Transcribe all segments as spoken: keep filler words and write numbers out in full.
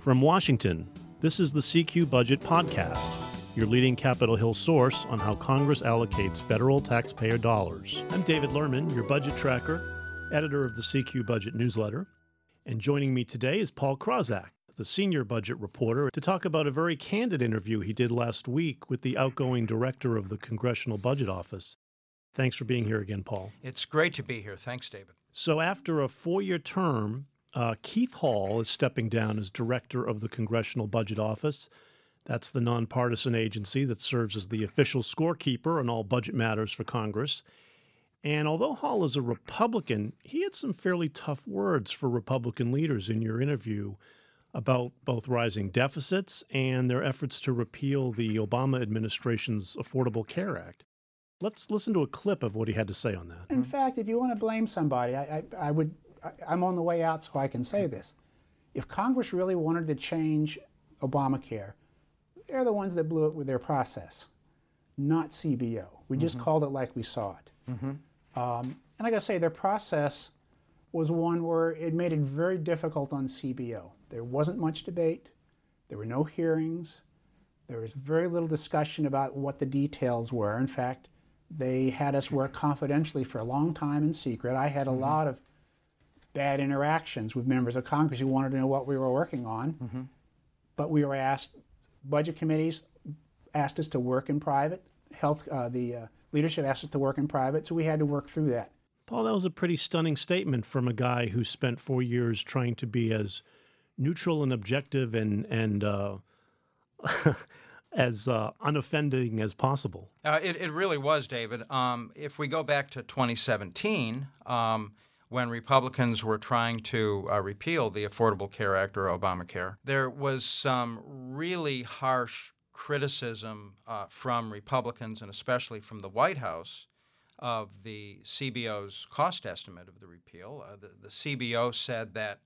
From Washington, this is the C Q Budget Podcast, your leading Capitol Hill source on how Congress allocates federal taxpayer dollars. I'm David Lerman, your budget tracker, editor of the C Q Budget Newsletter, and joining me today is Paul Krawzak, the senior budget reporter, to talk about a very candid interview he did last week with the outgoing director of the Congressional Budget Office. Thanks for being here again, Paul. It's great to be here. Thanks, David. So after a four-year term, Uh, Keith Hall is stepping down as director of the Congressional Budget Office. That's the nonpartisan agency that serves as the official scorekeeper on all budget matters for Congress. And although Hall is a Republican, he had some fairly tough words for Republican leaders in your interview about both rising deficits and their efforts to repeal the Obama administration's Affordable Care Act. Let's listen to a clip of what he had to say on that. In fact, if you want to blame somebody, I, I, I would... I'm on the way out, so I can say this. If Congress really wanted to change Obamacare, they're the ones that blew it with their process, not C B O. We mm-hmm. just called it like we saw it. Mm-hmm. Um, and I gotta say, their process was one where it made it very difficult on C B O. There wasn't much debate. There were no hearings. There was very little discussion about what the details were. In fact, they had us work confidentially for a long time in secret. I had a mm-hmm. lot of bad interactions with members of Congress who wanted to know what we were working on. Mm-hmm. But we were asked, budget committees asked us to work in private. Health, uh, the uh, leadership asked us to work in private, so we had to work through that. Paul, that was a pretty stunning statement from a guy who spent four years trying to be as neutral and objective and, and uh, as uh, unoffending as possible. Uh, it, it really was, David. Um, if we go back to twenty seventeen, um, when Republicans were trying to uh, repeal the Affordable Care Act or Obamacare, there was some really harsh criticism uh, from Republicans and especially from the White House of the C B O's cost estimate of the repeal. Uh, the, the C B O said that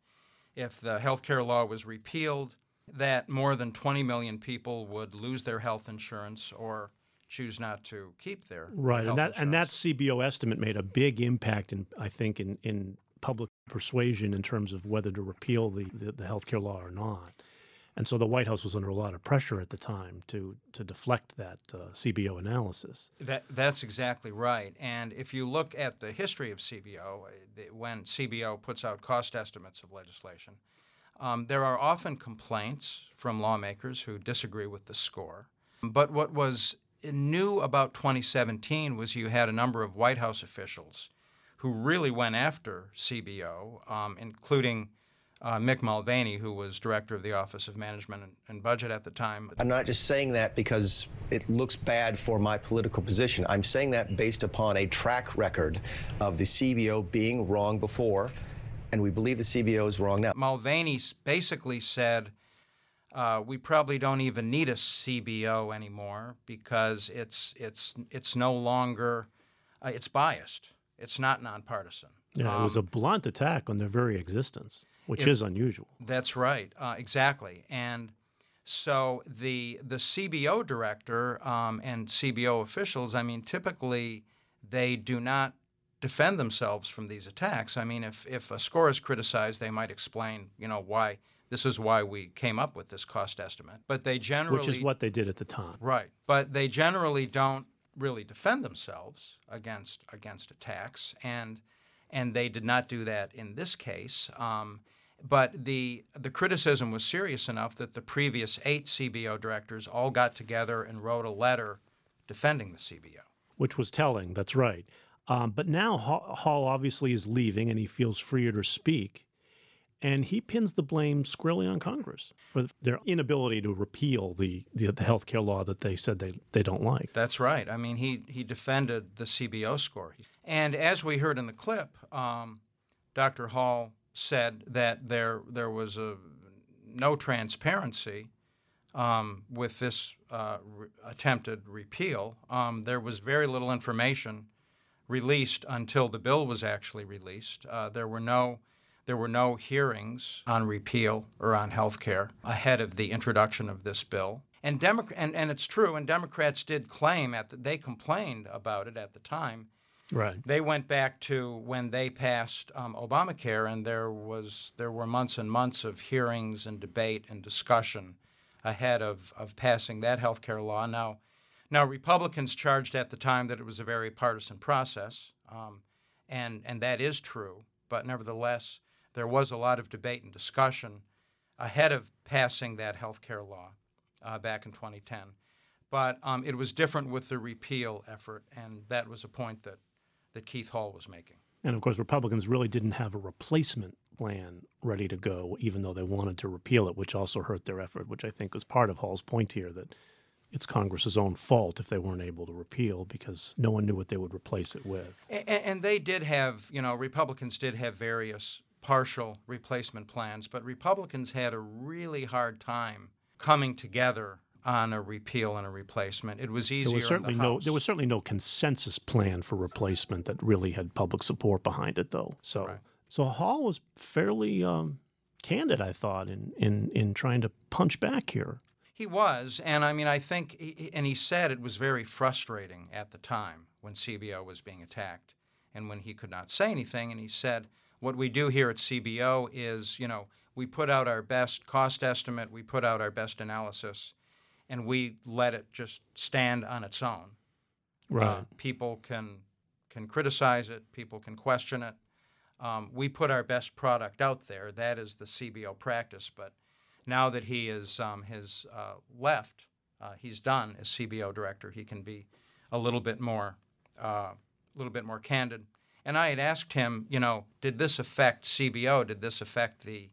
if the health care law was repealed, that more than twenty million people would lose their health insurance or choose not to keep their right, and that insurance. And that C B O estimate made a big impact, in, I think, in, in public persuasion in terms of whether to repeal the, the, the health care law or not. And so the White House was under a lot of pressure at the time to to deflect that uh, C B O analysis. That that's exactly right. And if you look at the history of C B O, when C B O puts out cost estimates of legislation, um, there are often complaints from lawmakers who disagree with the score. But what was new about twenty seventeen was you had a number of White House officials who really went after C B O, um, including uh, Mick Mulvaney, who was director of the Office of Management and Budget at the time. I'm not just saying that because it looks bad for my political position. I'm saying that based upon a track record of the C B O being wrong before, and we believe the C B O is wrong now. Mulvaney basically said, Uh, we probably don't even need a C B O anymore because it's it's it's no longer uh, it's biased. It's not nonpartisan. Yeah, um, it was a blunt attack on their very existence, which it, is unusual. That's right, uh, exactly. And so the the C B O director um, and C B O officials, I mean, typically they do not defend themselves from these attacks. I mean, if if a score is criticized, they might explain, you know, why. This is why we came up with this cost estimate. But they generally... Which is what they did at the time. Right. But they generally don't really defend themselves against against attacks, and and they did not do that in this case. Um, but the the criticism was serious enough that the previous eight C B O directors all got together and wrote a letter defending the C B O. Which was telling, that's right. Um, but now Hall obviously is leaving, and he feels freer to speak. And he pins the blame squarely on Congress for their inability to repeal the, the, the health care law that they said they, they don't like. That's right. I mean, he, he defended the C B O score. And as we heard in the clip, um, Doctor Hall said that there there was a, no transparency um, with this uh, re- attempted repeal. Um, there was very little information released until the bill was actually released. Uh, there were no... There were no hearings on repeal or on health care ahead of the introduction of this bill. And, Demo- and and it's true, and Democrats did claim, at the, they complained about it at the time, Right. They went back to when they passed um, Obamacare, and there was there were months and months of hearings and debate and discussion ahead of, of passing that health care law. Now, now Republicans charged at the time that it was a very partisan process, um, and and that is true. But nevertheless, there was a lot of debate and discussion ahead of passing that health care law uh, back in twenty ten. But um, it was different with the repeal effort, and that was a point that, that Keith Hall was making. And, of course, Republicans really didn't have a replacement plan ready to go, even though they wanted to repeal it, which also hurt their effort, which I think was part of Hall's point here, that it's Congress's own fault if they weren't able to repeal because no one knew what they would replace it with. And, and they did have, you know, Republicans did have various partial replacement plans, but Republicans had a really hard time coming together on a repeal and a replacement. It was easier there was certainly in the House. No, there was certainly no consensus plan for replacement that really had public support behind it, though. So right. so Hall was fairly um, candid, I thought, in, in, in trying to punch back here. He was, and I mean, I think, he, and he said it was very frustrating at the time when C B O was being attacked and when he could not say anything, and he said, what we do here at C B O is, you know, we put out our best cost estimate, we put out our best analysis, and we let it just stand on its own. Right. Uh, people can can criticize it. People can question it. Um, we put our best product out there. That is the C B O practice. But now that he is um, has uh, left, uh, he's done as C B O director. He can be a little bit more a uh, little bit more candid. And I had asked him, you know, did this affect C B O? Did this affect the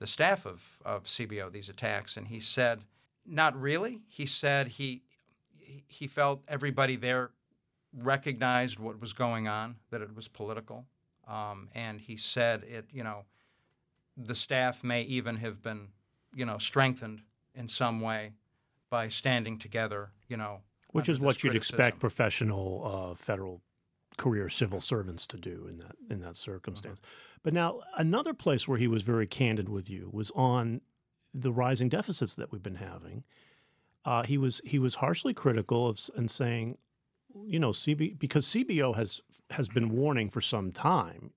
the staff of of C B O? These attacks? And he said, not really. He said he he felt everybody there recognized what was going on, that it was political, um, and he said it. You know, the staff may even have been, you know, strengthened in some way by standing together. You know, which is what you'd criticism. expect professional uh, federal career civil servants to do in that in that circumstance. Mm-hmm. But now another place where he was very candid with you was on the rising deficits that we've been having. Uh, he was he was harshly critical of and saying, you know, C B because C B O has has been warning for some time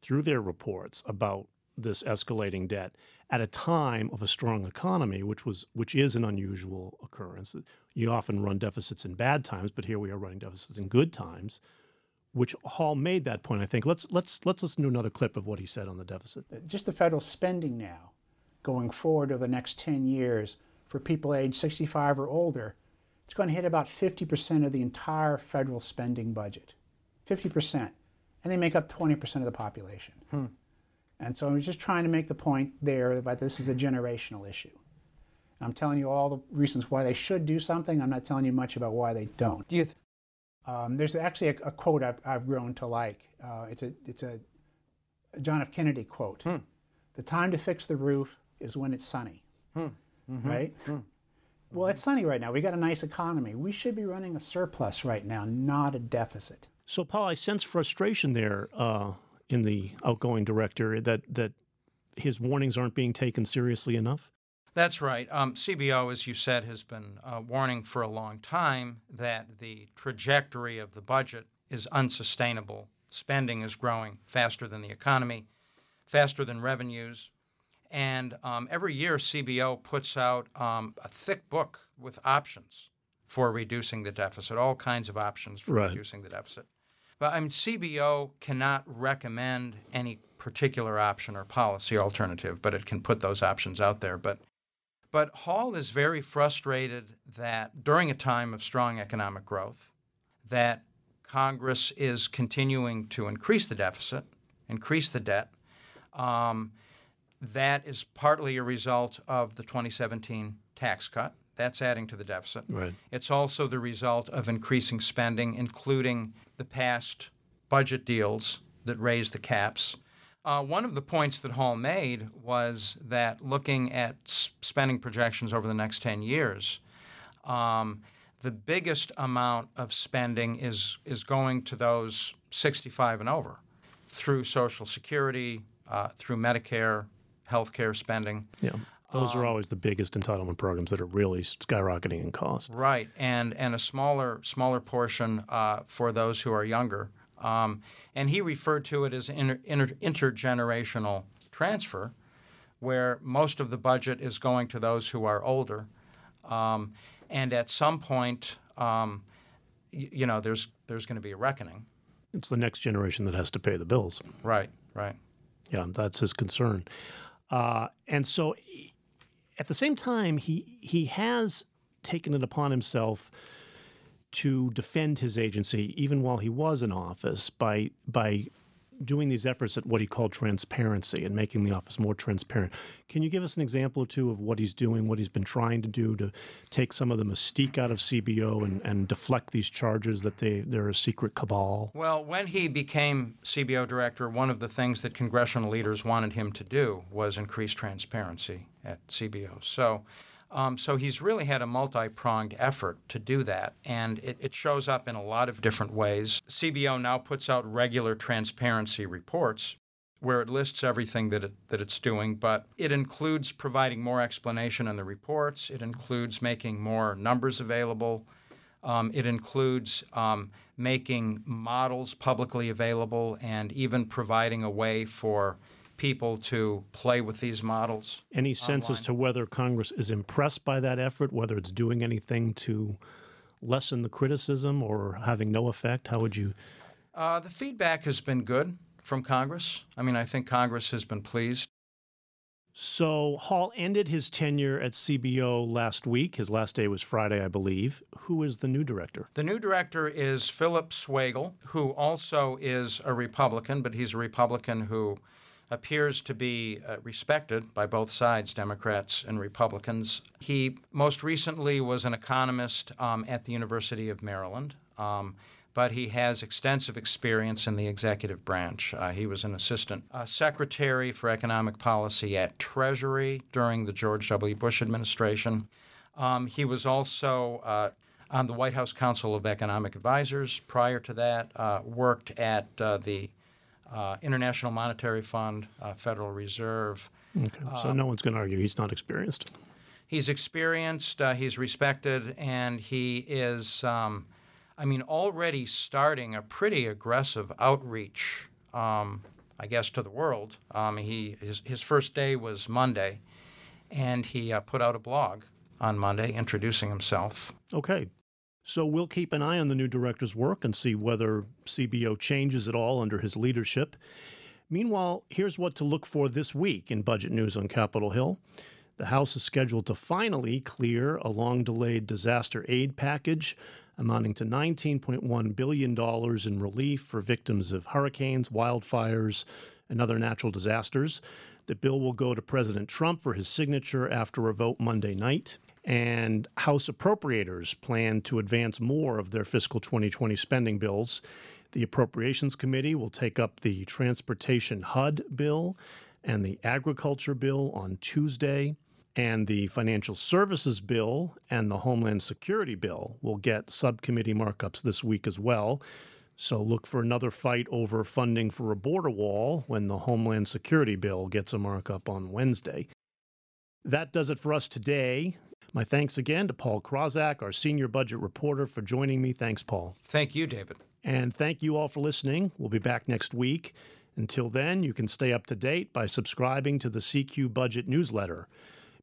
through their reports about this escalating debt at a time of a strong economy, which was which is an unusual occurrence. You often run deficits in bad times, but here we are running deficits in good times, which Hall made that point, I think. Let's let's let's listen to another clip of what he said on the deficit. Just the federal spending now, going forward over the next ten years for people age sixty-five or older, it's going to hit about fifty percent of the entire federal spending budget, fifty percent. And they make up twenty percent of the population. Hmm. And so I was just trying to make the point there that this is a generational issue. And I'm telling you all the reasons why they should do something. I'm not telling you much about why they don't. Do you th- um, there's actually a, a quote I've, I've grown to like. Uh, it's a, it's a John F. Kennedy quote. Hmm. The time to fix the roof is when it's sunny, hmm. mm-hmm. right? Hmm. Well, it's sunny right now. We got a nice economy. We should be running a surplus right now, not a deficit. So, Paul, I sense frustration there uh, in the outgoing director that that his warnings aren't being taken seriously enough? That's right. Um, C B O, as you said, has been uh, warning for a long time that the trajectory of the budget is unsustainable. Spending is growing faster than the economy, faster than revenues. And um, every year, C B O puts out um, a thick book with options for reducing the deficit, all kinds of options for right. reducing the deficit. But I mean, C B O cannot recommend any particular option or policy alternative, but it can put those options out there. But, but Hall is very frustrated that during a time of strong economic growth, that Congress is continuing to increase the deficit, increase the debt. Um, That is partly a result of the twenty seventeen tax cut. That's adding to the deficit. Right. It's also the result of increasing spending, including the past budget deals that raised the caps. Uh, one of the points that Hall made was that looking at s- spending projections over the next ten years, um, the biggest amount of spending is, is going to those sixty-five and over through Social Security, uh, through Medicare, healthcare spending. Yeah, those um, are always the biggest entitlement programs that are really skyrocketing in cost. Right, and and a smaller smaller portion uh, for those who are younger Um, and he referred to it as inter- inter- intergenerational transfer, where most of the budget is going to those who are older. Um, and at some point, um, y- you know, there's there's going to be a reckoning. It's the next generation that has to pay the bills. Right, right. Yeah, that's his concern. Uh, and so at the same time, he he has taken it upon himself to defend his agency, even while he was in office, by by doing these efforts at what he called transparency and making the office more transparent. Can you give us an example or two of what he's doing, what he's been trying to do to take some of the mystique out of C B O and, and deflect these charges that they, they're a secret cabal? Well, when he became C B O director, one of the things that congressional leaders wanted him to do was increase transparency at C B O. So um, so he's really had a multi-pronged effort to do that, and it, it shows up in a lot of different ways. C B O now puts out regular transparency reports where it lists everything that it, that it's doing, but it includes providing more explanation in the reports. It includes making more numbers available. Um, it includes um, making models publicly available and even providing a way for people to play with these models. Any sense online as to whether Congress is impressed by that effort, whether it's doing anything to lessen the criticism or having no effect? How would you? Uh, the feedback has been good from Congress. I mean, I think Congress has been pleased. So Hall ended his tenure at C B O last week. His last day was Friday, I believe. Who is the new director? The new director is Philip Swagel, who also is a Republican, but he's a Republican who appears to be uh, respected by both sides, Democrats and Republicans. He most recently was an economist um, at the University of Maryland, um, but he has extensive experience in the executive branch. Uh, he was an assistant uh, secretary for economic policy at Treasury during the George W. Bush administration. Um, he was also uh, on the White House Council of Economic Advisors. Prior to that, uh, worked at uh, the Uh, International Monetary Fund, uh, Federal Reserve. Okay. So um, no one's going to argue he's not experienced. He's experienced, uh, he's respected, and he is, um, I mean, already starting a pretty aggressive outreach, um, I guess, to the world. Um, he his, his first day was Monday, and he uh, put out a blog on Monday introducing himself. Okay. So we'll keep an eye on the new director's work and see whether C B O changes at all under his leadership. Meanwhile, here's what to look for this week in budget news on Capitol Hill. The House is scheduled to finally clear a long-delayed disaster aid package amounting to nineteen point one billion dollars in relief for victims of hurricanes, wildfires, and other natural disasters. The bill will go to President Trump for his signature after a vote Monday night. And House appropriators plan to advance more of their fiscal twenty twenty spending bills. The Appropriations Committee will take up the Transportation H U D bill and the Agriculture bill on Tuesday. And the Financial Services bill and the Homeland Security bill will get subcommittee markups this week as well. So look for another fight over funding for a border wall when the Homeland Security bill gets a markup on Wednesday. That does it for us today. My thanks again to Paul Krawzak, our senior budget reporter, for joining me. Thanks, Paul. Thank you, David. And thank you all for listening. We'll be back next week. Until then, you can stay up to date by subscribing to the C Q Budget Newsletter.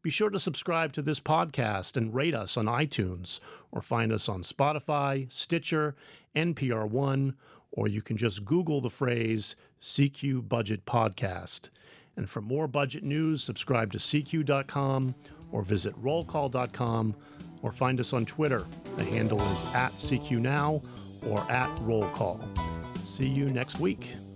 Be sure to subscribe to this podcast and rate us on iTunes, or find us on Spotify, Stitcher, N P R One, or you can just Google the phrase C Q Budget Podcast. And for more budget news, subscribe to C Q dot com or visit roll call dot com or find us on Twitter. The handle is at C Q Now or at RollCall. See you next week.